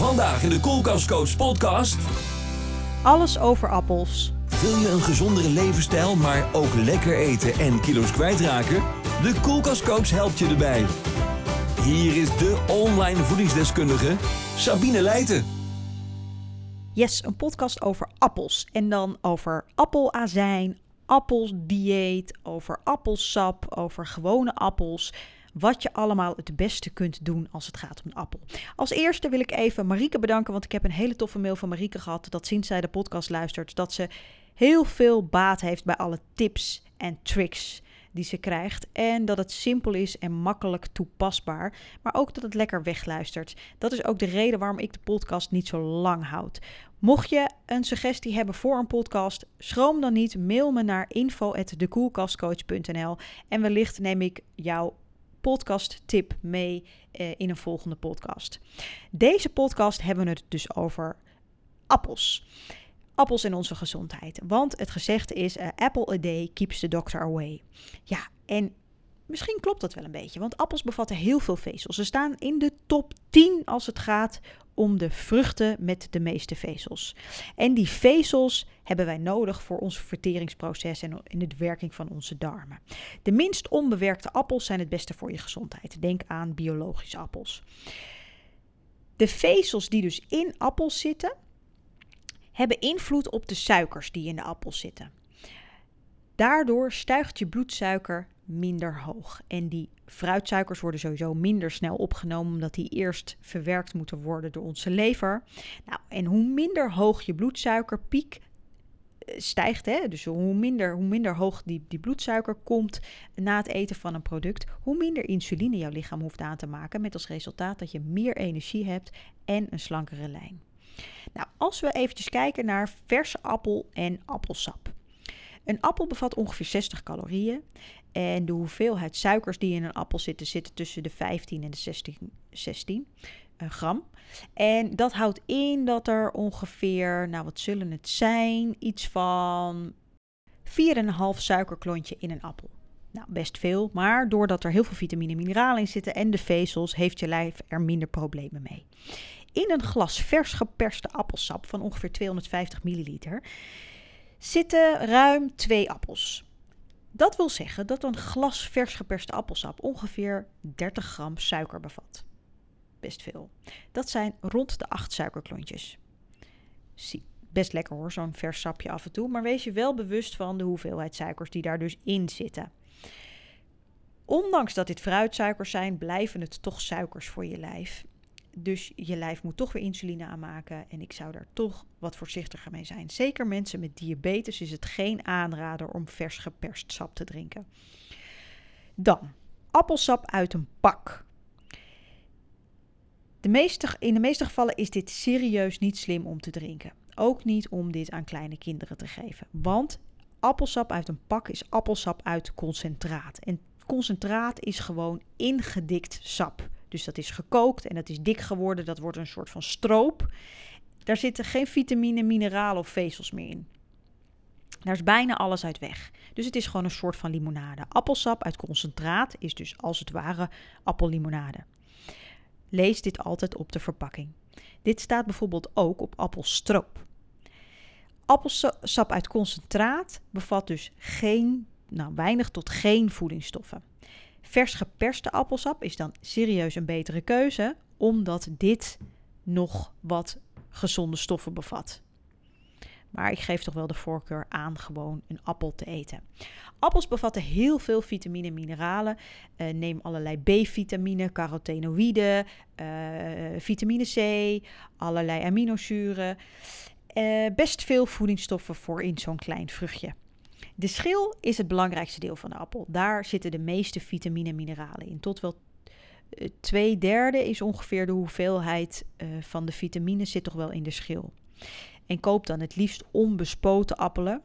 Vandaag in de Koelkastcoach podcast... Alles over appels. Wil je een gezondere levensstijl, maar ook lekker eten en kilo's kwijtraken? De Koelkastcoach helpt je erbij. Hier is de online voedingsdeskundige Sabine Leijten. Yes, een podcast over appels. En dan over appelazijn, appeldieet, over appelsap, over gewone appels... Wat je allemaal het beste kunt doen als het gaat om een appel. Als eerste wil ik even Marieke bedanken. Want ik heb een hele toffe mail van Marieke gehad. Dat sinds zij de podcast luistert. Dat ze heel veel baat heeft bij alle tips en tricks die ze krijgt. En dat het simpel is en makkelijk toepasbaar. Maar ook dat het lekker wegluistert. Dat is ook de reden waarom ik de podcast niet zo lang houd. Mocht je een suggestie hebben voor een podcast, schroom dan niet. Mail me naar info@dekoelkastcoach.nl. En wellicht neem ik jouw podcast tip mee in een volgende podcast. Deze podcast hebben we het dus over appels. Appels en onze gezondheid. Want het gezegde is, apple a day keeps the doctor away. Ja, en misschien klopt dat wel een beetje. Want appels bevatten heel veel vezels. Ze staan in de top 10 als het gaat om de vruchten met de meeste vezels. En die vezels hebben wij nodig voor ons verteringsproces en in de werking van onze darmen. De minst onbewerkte appels zijn het beste voor je gezondheid. Denk aan biologische appels. De vezels die dus in appels zitten, hebben invloed op de suikers die in de appels zitten. Daardoor stijgt je bloedsuiker minder hoog. En die fruitsuikers worden sowieso minder snel opgenomen, omdat die eerst verwerkt moeten worden door onze lever. Nou, en hoe minder hoog je bloedsuikerpiek stijgt, dus hoe minder hoog die bloedsuiker komt na het eten van een product, hoe minder insuline jouw lichaam hoeft aan te maken, met als resultaat dat je meer energie hebt en een slankere lijn. Nou, als we eventjes kijken naar verse appel en appelsap. Een appel bevat ongeveer 60 calorieën en de hoeveelheid suikers die in een appel zitten, zitten tussen de 15 en de 16 gram. En dat houdt in dat er ongeveer, wat zullen het zijn, iets van 4,5 suikerklontje in een appel. Nou, best veel, maar doordat er heel veel vitamine en mineralen in zitten en de vezels, heeft je lijf er minder problemen mee. In een glas vers geperste appelsap van ongeveer 250 milliliter... zitten ruim 2 appels. Dat wil zeggen dat een glas vers geperste appelsap ongeveer 30 gram suiker bevat. Best veel. Dat zijn rond de 8 suikerklontjes. Best lekker hoor, zo'n vers sapje af en toe. Maar wees je wel bewust van de hoeveelheid suikers die daar dus in zitten. Ondanks dat dit fruitsuikers zijn, blijven het toch suikers voor je lijf. Dus je lijf moet toch weer insuline aanmaken. En ik zou daar toch wat voorzichtiger mee zijn. Zeker mensen met diabetes is het geen aanrader om vers geperst sap te drinken. Dan, appelsap uit een pak. In de meeste gevallen is dit serieus niet slim om te drinken. Ook niet om dit aan kleine kinderen te geven. Want appelsap uit een pak is appelsap uit concentraat. En concentraat is gewoon ingedikt sap. Dus dat is gekookt en dat is dik geworden. Dat wordt een soort van stroop. Daar zitten geen vitamine, mineralen of vezels meer in. Daar is bijna alles uit weg. Dus het is gewoon een soort van limonade. Appelsap uit concentraat is dus als het ware appellimonade. Lees dit altijd op de verpakking. Dit staat bijvoorbeeld ook op appelstroop. Appelsap uit concentraat bevat dus weinig tot geen voedingsstoffen. Vers geperste appelsap is dan serieus een betere keuze, omdat dit nog wat gezonde stoffen bevat. Maar ik geef toch wel de voorkeur aan gewoon een appel te eten. Appels bevatten heel veel vitamine en mineralen. Neem allerlei B-vitamine, carotenoïden, vitamine C, allerlei aminozuren. Best veel voedingsstoffen voor in zo'n klein vruchtje. De schil is het belangrijkste deel van de appel. Daar zitten de meeste vitamine en mineralen in. Tot wel 2/3 is ongeveer de hoeveelheid van de vitamine zit toch wel in de schil. En koop dan het liefst onbespoten appelen.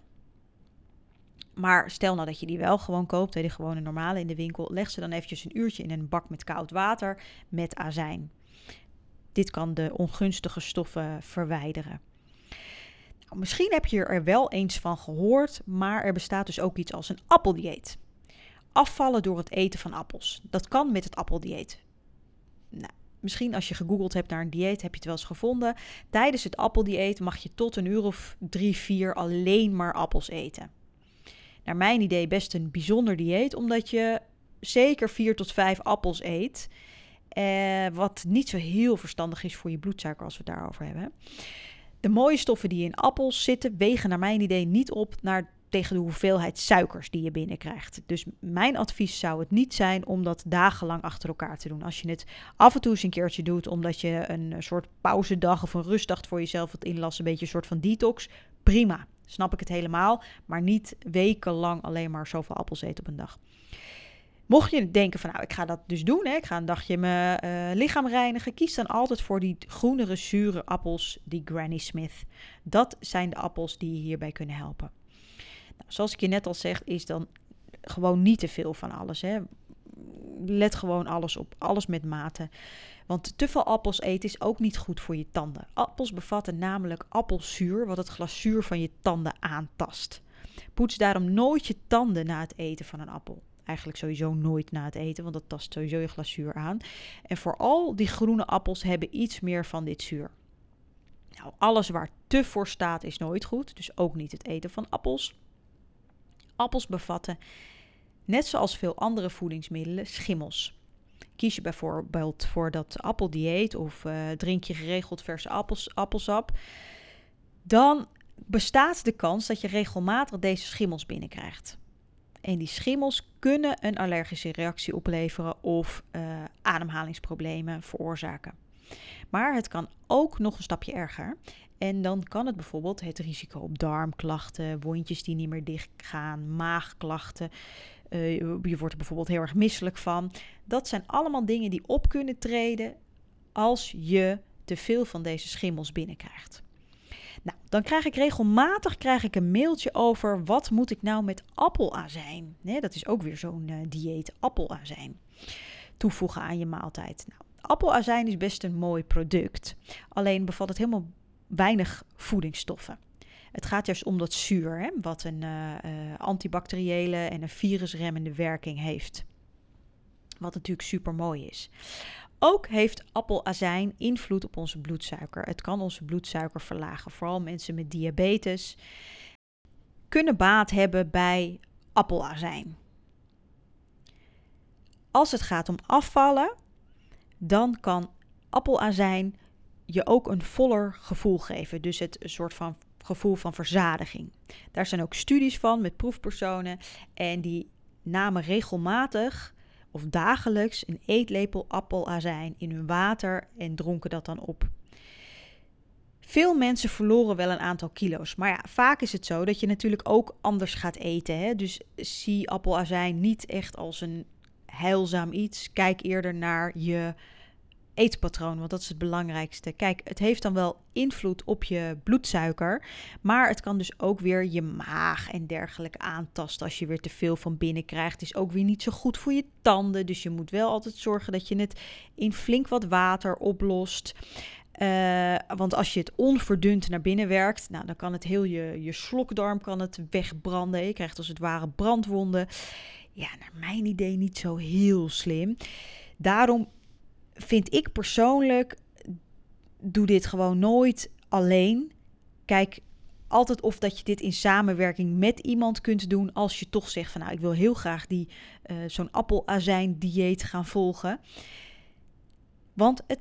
Maar stel nou dat je die wel gewoon koopt, de gewone normale in de winkel. Leg ze dan eventjes een uurtje in een bak met koud water met azijn. Dit kan de ongunstige stoffen verwijderen. Misschien heb je er wel eens van gehoord, maar er bestaat dus ook iets als een appeldieet. Afvallen door het eten van appels. Dat kan met het appeldieet. Nou, misschien als je gegoogeld hebt naar een dieet, heb je het wel eens gevonden. Tijdens het appeldieet mag je tot een uur of 3-4 alleen maar appels eten. Naar mijn idee best een bijzonder dieet, omdat je zeker 4 tot 5 appels eet. Wat niet zo heel verstandig is voor je bloedsuiker als we het daarover hebben. De mooie stoffen die in appels zitten wegen naar mijn idee niet op tegen de hoeveelheid suikers die je binnenkrijgt. Dus mijn advies zou het niet zijn om dat dagenlang achter elkaar te doen. Als je het af en toe eens een keertje doet, omdat je een soort pauzedag of een rustdag voor jezelf wilt inlassen, een beetje een soort van detox, prima. Snap ik het helemaal, maar niet wekenlang alleen maar zoveel appels eten op een dag. Mocht je denken van nou, ik ga dat dus doen, hè? Ik ga een dagje mijn lichaam reinigen, kies dan altijd voor die groenere, zure appels, die Granny Smith. Dat zijn de appels die je hierbij kunnen helpen. Nou, zoals ik je net al zeg, is dan gewoon niet te veel van alles, hè? Let gewoon alles op, alles met mate. Want te veel appels eten is ook niet goed voor je tanden. Appels bevatten namelijk appelzuur, wat het glazuur van je tanden aantast. Poets daarom nooit je tanden na het eten van een appel. Eigenlijk sowieso nooit na het eten, want dat tast sowieso je glazuur aan. En vooral die groene appels hebben iets meer van dit zuur. Nou, alles waar te voor staat is nooit goed, dus ook niet het eten van appels. Appels bevatten, net zoals veel andere voedingsmiddelen, schimmels. Kies je bijvoorbeeld voor dat appeldieet of drink je geregeld verse appelsap, dan bestaat de kans dat je regelmatig deze schimmels binnenkrijgt. En die schimmels kunnen een allergische reactie opleveren of ademhalingsproblemen veroorzaken. Maar het kan ook nog een stapje erger. En dan kan het bijvoorbeeld het risico op darmklachten, wondjes die niet meer dicht gaan, maagklachten. Je wordt er bijvoorbeeld heel erg misselijk van. Dat zijn allemaal dingen die op kunnen treden als je te veel van deze schimmels binnenkrijgt. Nou, dan krijg ik regelmatig een mailtje over wat moet ik nou met appelazijn? Nee, dat is ook weer zo'n dieet, appelazijn. Toevoegen aan je maaltijd. Nou, appelazijn is best een mooi product. Alleen bevat het helemaal weinig voedingsstoffen. Het gaat juist om dat zuur, hè, wat een antibacteriële en een virusremmende werking heeft. Wat natuurlijk super mooi is. Ook heeft appelazijn invloed op onze bloedsuiker. Het kan onze bloedsuiker verlagen. Vooral mensen met diabetes kunnen baat hebben bij appelazijn. Als het gaat om afvallen, dan kan appelazijn je ook een voller gevoel geven. Dus het soort van gevoel van verzadiging. Daar zijn ook studies van met proefpersonen. En die namen regelmatig of dagelijks een eetlepel appelazijn in hun water en dronken dat dan op. Veel mensen verloren wel een aantal kilo's. Maar ja, vaak is het zo dat je natuurlijk ook anders gaat eten. Hè? Dus zie appelazijn niet echt als een heilzaam iets. Kijk eerder naar je eetpatroon, want dat is het belangrijkste. Kijk, het heeft dan wel invloed op je bloedsuiker, maar het kan dus ook weer je maag en dergelijke aantasten. Als je weer te veel van binnen krijgt, is ook weer niet zo goed voor je tanden. Dus je moet wel altijd zorgen dat je het in flink wat water oplost. Want als je het onverdund naar binnen werkt, nou, dan kan het heel je slokdarm kan het wegbranden. Je krijgt als het ware brandwonden. Ja, naar mijn idee niet zo heel slim. Daarom vind ik persoonlijk, doe dit gewoon nooit alleen. Kijk altijd of dat je dit in samenwerking met iemand kunt doen. Als je toch zegt van nou, ik wil heel graag zo'n appelazijn dieet gaan volgen. Want er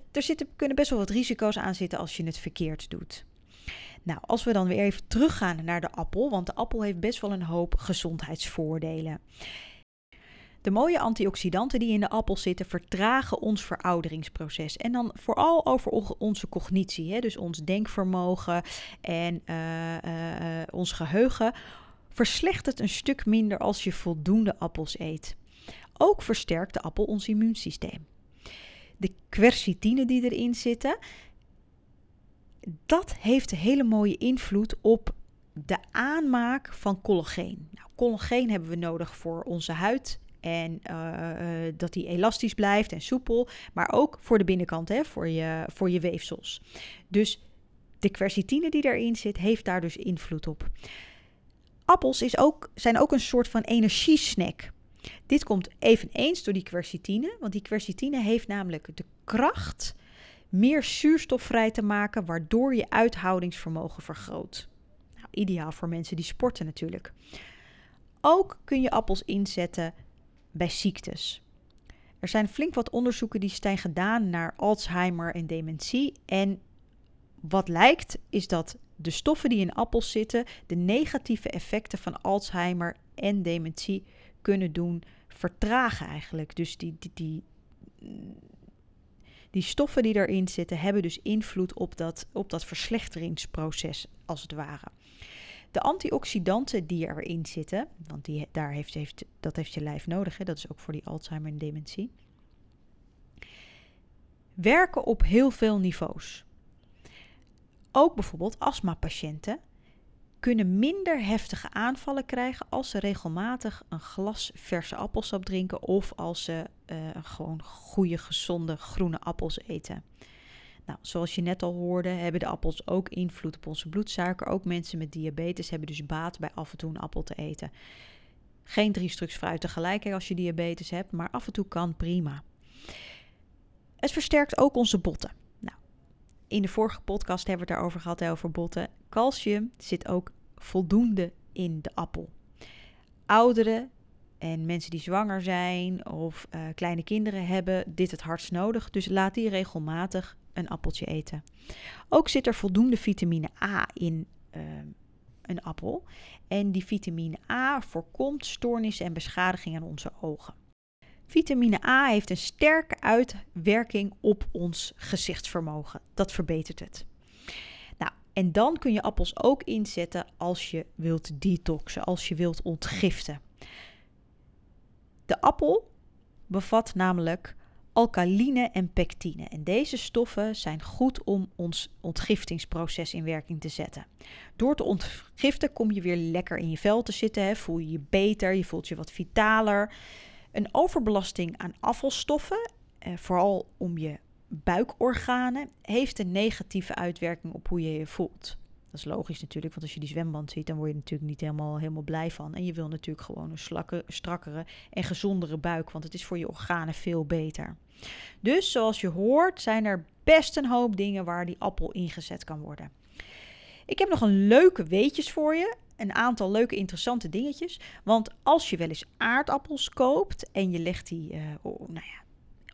kunnen best wel wat risico's aan zitten als je het verkeerd doet. Nou, als we dan weer even teruggaan naar de appel. Want de appel heeft best wel een hoop gezondheidsvoordelen. De mooie antioxidanten die in de appel zitten vertragen ons verouderingsproces. En dan vooral over onze cognitie, hè? Dus ons denkvermogen en ons geheugen. Verslechtert het een stuk minder als je voldoende appels eet. Ook versterkt de appel ons immuunsysteem. De quercetine die erin zitten, dat heeft een hele mooie invloed op de aanmaak van collageen. Nou, collageen hebben we nodig voor onze huid. En dat die elastisch blijft en soepel. Maar ook voor de binnenkant, hè, voor je weefsels. Dus de quercetine die daarin zit, heeft daar dus invloed op. Appels zijn ook een soort van energiesnack. Dit komt eveneens door die quercetine, want die quercetine heeft namelijk de kracht meer zuurstof vrij te maken, waardoor je uithoudingsvermogen vergroot. Nou, ideaal voor mensen die sporten natuurlijk. Ook kun je appels inzetten bij ziektes. Er zijn flink wat onderzoeken die zijn gedaan naar Alzheimer en dementie. En wat lijkt is dat de stoffen die in appels zitten de negatieve effecten van Alzheimer en dementie kunnen doen vertragen eigenlijk. Dus die stoffen die daarin zitten hebben dus invloed op dat verslechteringsproces als het ware. De antioxidanten die erin zitten, want dat heeft je lijf nodig, hè? Dat is ook voor die Alzheimer en dementie, werken op heel veel niveaus. Ook bijvoorbeeld astmapatiënten kunnen minder heftige aanvallen krijgen als ze regelmatig een glas verse appelsap drinken of als ze gewoon goede, gezonde groene appels eten. Nou, zoals je net al hoorde, hebben de appels ook invloed op onze bloedsuiker. Ook mensen met diabetes hebben dus baat bij af en toe een appel te eten. Geen 3 stuks fruit tegelijk als je diabetes hebt, maar af en toe kan prima. Het versterkt ook onze botten. Nou, in de vorige podcast hebben we het daarover gehad, over botten. Calcium zit ook voldoende in de appel. Ouderen en mensen die zwanger zijn of kleine kinderen hebben dit het hardst nodig. Dus laat die regelmatig een appeltje eten. Ook zit er voldoende vitamine A in een appel. En die vitamine A voorkomt stoornissen en beschadiging aan onze ogen. Vitamine A heeft een sterke uitwerking op ons gezichtsvermogen. Dat verbetert het. Nou, en dan kun je appels ook inzetten als je wilt detoxen, als je wilt ontgiften. De appel bevat namelijk alkaline en pectine. En deze stoffen zijn goed om ons ontgiftingsproces in werking te zetten. Door te ontgiften kom je weer lekker in je vel te zitten. Hè? Voel je je beter, je voelt je wat vitaler. Een overbelasting aan afvalstoffen, vooral om je buikorganen, heeft een negatieve uitwerking op hoe je je voelt. Dat is logisch natuurlijk, want als je die zwemband ziet, dan word je natuurlijk niet helemaal blij van. En je wil natuurlijk gewoon een strakkere en gezondere buik, want het is voor je organen veel beter. Dus zoals je hoort, zijn er best een hoop dingen waar die appel ingezet kan worden. Ik heb nog een leuke weetjes voor je. Een aantal leuke interessante dingetjes. Want als je wel eens aardappels koopt en je legt die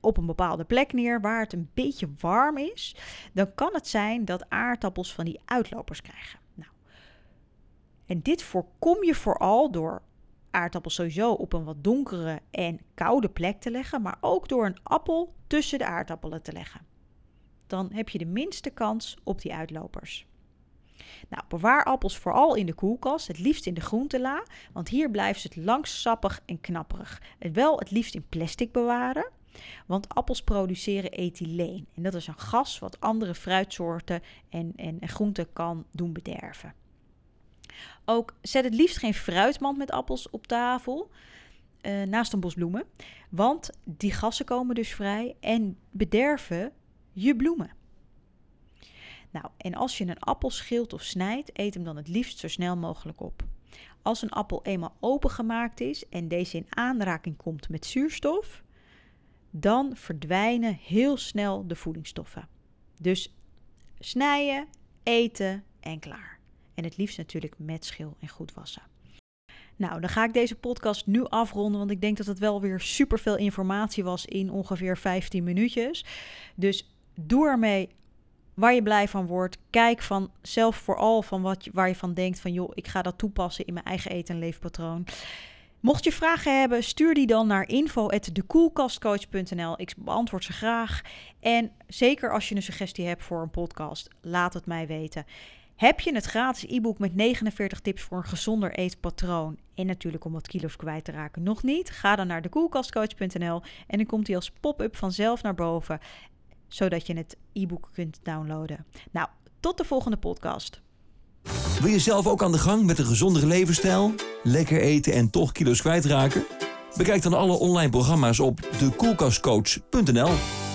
op een bepaalde plek neer waar het een beetje warm is, dan kan het zijn dat aardappels van die uitlopers krijgen. Nou, en dit voorkom je vooral door aardappels sowieso op een wat donkere en koude plek te leggen, maar ook door een appel tussen de aardappelen te leggen. Dan heb je de minste kans op die uitlopers. Nou, bewaar appels vooral in de koelkast, het liefst in de groentela, want hier blijft het lang sappig en knapperig. En wel het liefst in plastic bewaren, want appels produceren ethyleen. En dat is een gas wat andere fruitsoorten en groenten kan doen bederven. Ook zet het liefst geen fruitmand met appels op tafel naast een bos bloemen, want die gassen komen dus vrij en bederven je bloemen. Nou, en als je een appel schilt of snijdt, eet hem dan het liefst zo snel mogelijk op. Als een appel eenmaal opengemaakt is en deze in aanraking komt met zuurstof, dan verdwijnen heel snel de voedingsstoffen. Dus snijden, eten en klaar. En het liefst natuurlijk met schil en goed wassen. Nou, dan ga ik deze podcast nu afronden, want ik denk dat het wel weer superveel informatie was in ongeveer 15 minuutjes. Dus doe ermee waar je blij van wordt. Kijk van zelf vooral van waar je van denkt van joh, ik ga dat toepassen in mijn eigen eten- en leefpatroon. Mocht je vragen hebben, stuur die dan naar info@dekoelkastcoach.nl. Ik beantwoord ze graag. En zeker als je een suggestie hebt voor een podcast, laat het mij weten. Heb je het gratis e-book met 49 tips voor een gezonder eetpatroon en natuurlijk om wat kilo's kwijt te raken nog niet? Ga dan naar dekoelkastcoach.nl en dan komt die als pop-up vanzelf naar boven, zodat je het e-book kunt downloaden. Nou, tot de volgende podcast. Wil je zelf ook aan de gang met een gezondere levensstijl? Lekker eten en toch kilo's kwijtraken? Bekijk dan alle online programma's op dekoelkastcoach.nl.